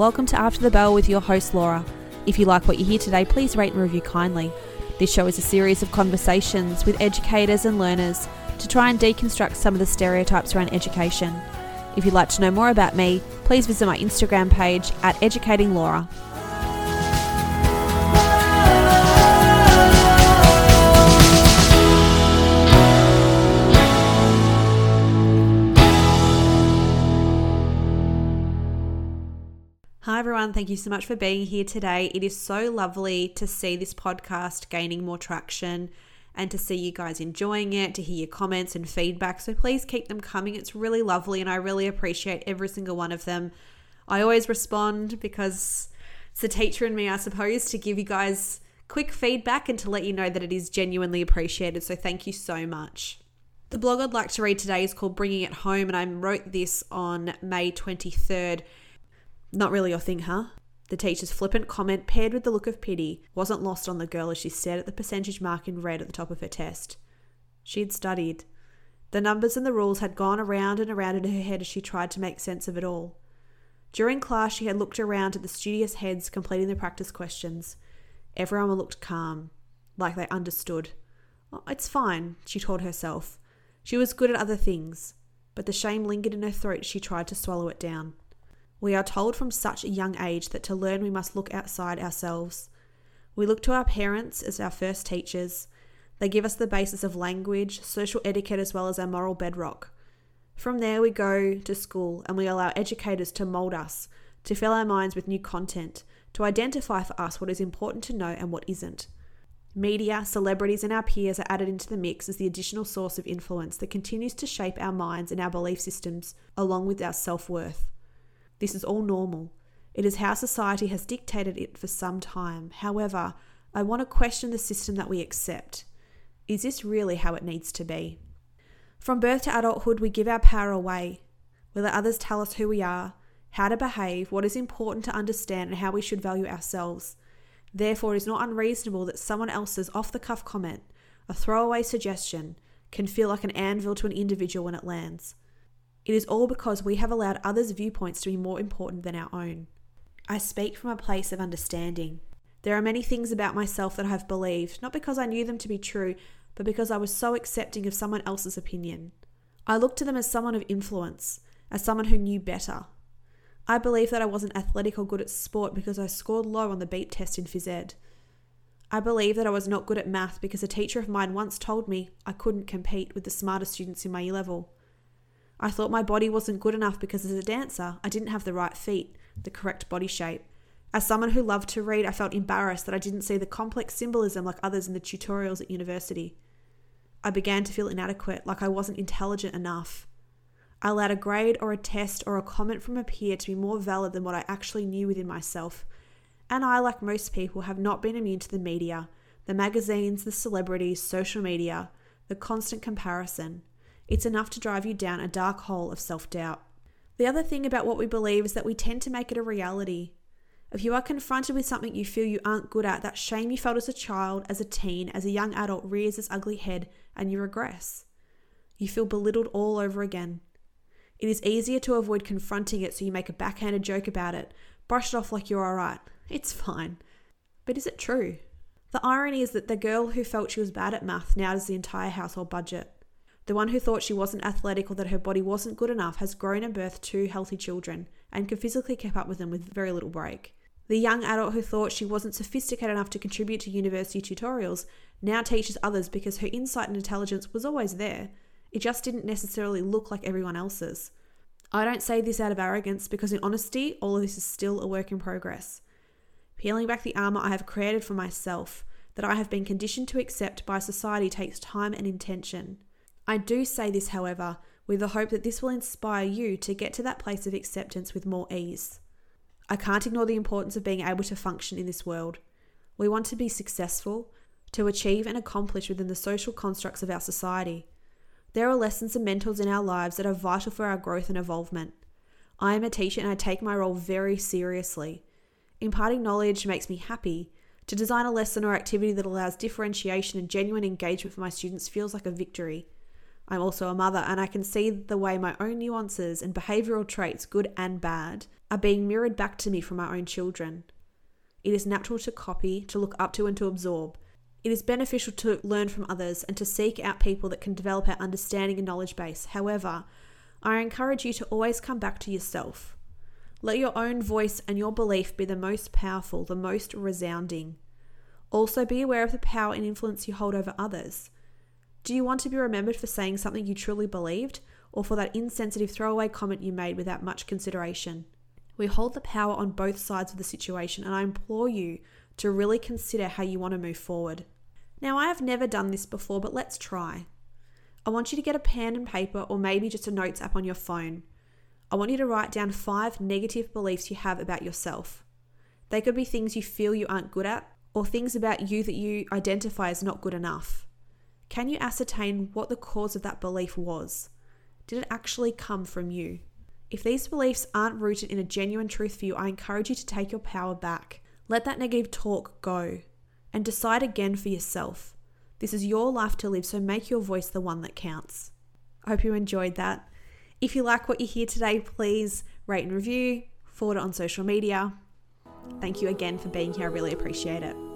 Welcome to After the Bell with your host, Laura. If you like what you hear today, please rate and review kindly. This show is a series of conversations with educators and learners to try and deconstruct some of the stereotypes around education. If you'd like to know more about me, please visit my Instagram page at educatinglaura. Hi everyone, thank you so much for being here today. It is so lovely to see this podcast gaining more traction and to see you guys enjoying it, to hear your comments and feedback. So please keep them coming. It's really lovely and I really appreciate every single one of them. I always respond because it's the teacher in me, I suppose, to give you guys quick feedback and to let you know that it is genuinely appreciated. So thank you so much. The blog I'd like to read today is called Bringing It Home, and I wrote this on May 23rd. Not really your thing, huh? The teacher's flippant comment, paired with the look of pity, wasn't lost on the girl as she stared at the percentage mark in red at the top of her test. She had studied. The numbers and the rules had gone around and around in her head as she tried to make sense of it all. During class, she had looked around at the studious heads completing the practice questions. Everyone looked calm, like they understood. Oh, it's fine, she told herself. She was good at other things, but the shame lingered in her throat as she tried to swallow it down. We are told from such a young age that to learn we must look outside ourselves. We look to our parents as our first teachers. They give us the basis of language, social etiquette, as well as our moral bedrock. From there we go to school and we allow educators to mould us, to fill our minds with new content, to identify for us what is important to know and what isn't. Media, celebrities and our peers are added into the mix as the additional source of influence that continues to shape our minds and our belief systems along with our self-worth. This is all normal. It is how society has dictated it for some time. However, I want to question the system that we accept. Is this really how it needs to be? From birth to adulthood, we give our power away. We let others tell us who we are, how to behave, what is important to understand, and how we should value ourselves. Therefore, it is not unreasonable that someone else's off-the-cuff comment, a throwaway suggestion, can feel like an anvil to an individual when it lands. It is all because we have allowed others' viewpoints to be more important than our own. I speak from a place of understanding. There are many things about myself that I have believed, not because I knew them to be true, but because I was so accepting of someone else's opinion. I looked to them as someone of influence, as someone who knew better. I believed that I wasn't athletic or good at sport because I scored low on the BEAT test in phys ed. I believed that I was not good at math because a teacher of mine once told me I couldn't compete with the smarter students in my year level. I thought my body wasn't good enough because as a dancer, I didn't have the right feet, the correct body shape. As someone who loved to read, I felt embarrassed that I didn't see the complex symbolism like others in the tutorials at university. I began to feel inadequate, like I wasn't intelligent enough. I allowed a grade or a test or a comment from a peer to be more valid than what I actually knew within myself. And I, like most people, have not been immune to the media, the magazines, the celebrities, social media, the constant comparison. It's enough to drive you down a dark hole of self-doubt. The other thing about what we believe is that we tend to make it a reality. If you are confronted with something you feel you aren't good at, that shame you felt as a child, as a teen, as a young adult rears its ugly head and you regress. You feel belittled all over again. It is easier to avoid confronting it, so you make a backhanded joke about it, brush it off like you're alright. It's fine. But is it true? The irony is that the girl who felt she was bad at math now does the entire household budget. The one who thought she wasn't athletic or that her body wasn't good enough has grown and birthed two healthy children and can physically keep up with them with very little break. The young adult who thought she wasn't sophisticated enough to contribute to university tutorials now teaches others because her insight and intelligence was always there. It just didn't necessarily look like everyone else's. I don't say this out of arrogance because in honesty, all of this is still a work in progress. Peeling back the armor I have created for myself that I have been conditioned to accept by society takes time and intention. I do say this, however, with the hope that this will inspire you to get to that place of acceptance with more ease. I can't ignore the importance of being able to function in this world. We want to be successful, to achieve and accomplish within the social constructs of our society. There are lessons and mentors in our lives that are vital for our growth and evolvement. I am a teacher and I take my role very seriously. Imparting knowledge makes me happy. To design a lesson or activity that allows differentiation and genuine engagement for my students feels like a victory. I'm also a mother and I can see the way my own nuances and behavioural traits, good and bad, are being mirrored back to me from our own children. It is natural to copy, to look up to, and to absorb. It is beneficial to learn from others and to seek out people that can develop our understanding and knowledge base. However, I encourage you to always come back to yourself. Let your own voice and your belief be the most powerful, the most resounding. Also be aware of the power and influence you hold over others. Do you want to be remembered for saying something you truly believed, or for that insensitive throwaway comment you made without much consideration? We hold the power on both sides of the situation, and I implore you to really consider how you want to move forward. Now, I have never done this before, but let's try. I want you to get a pen and paper, or maybe just a notes app on your phone. I want you to write down 5 negative beliefs you have about yourself. They could be things you feel you aren't good at, or things about you that you identify as not good enough. Can you ascertain what the cause of that belief was? Did it actually come from you? If these beliefs aren't rooted in a genuine truth for you, I encourage you to take your power back. Let that negative talk go and decide again for yourself. This is your life to live, so make your voice the one that counts. I hope you enjoyed that. If you like what you hear today, please rate and review, forward it on social media. Thank you again for being here. I really appreciate it.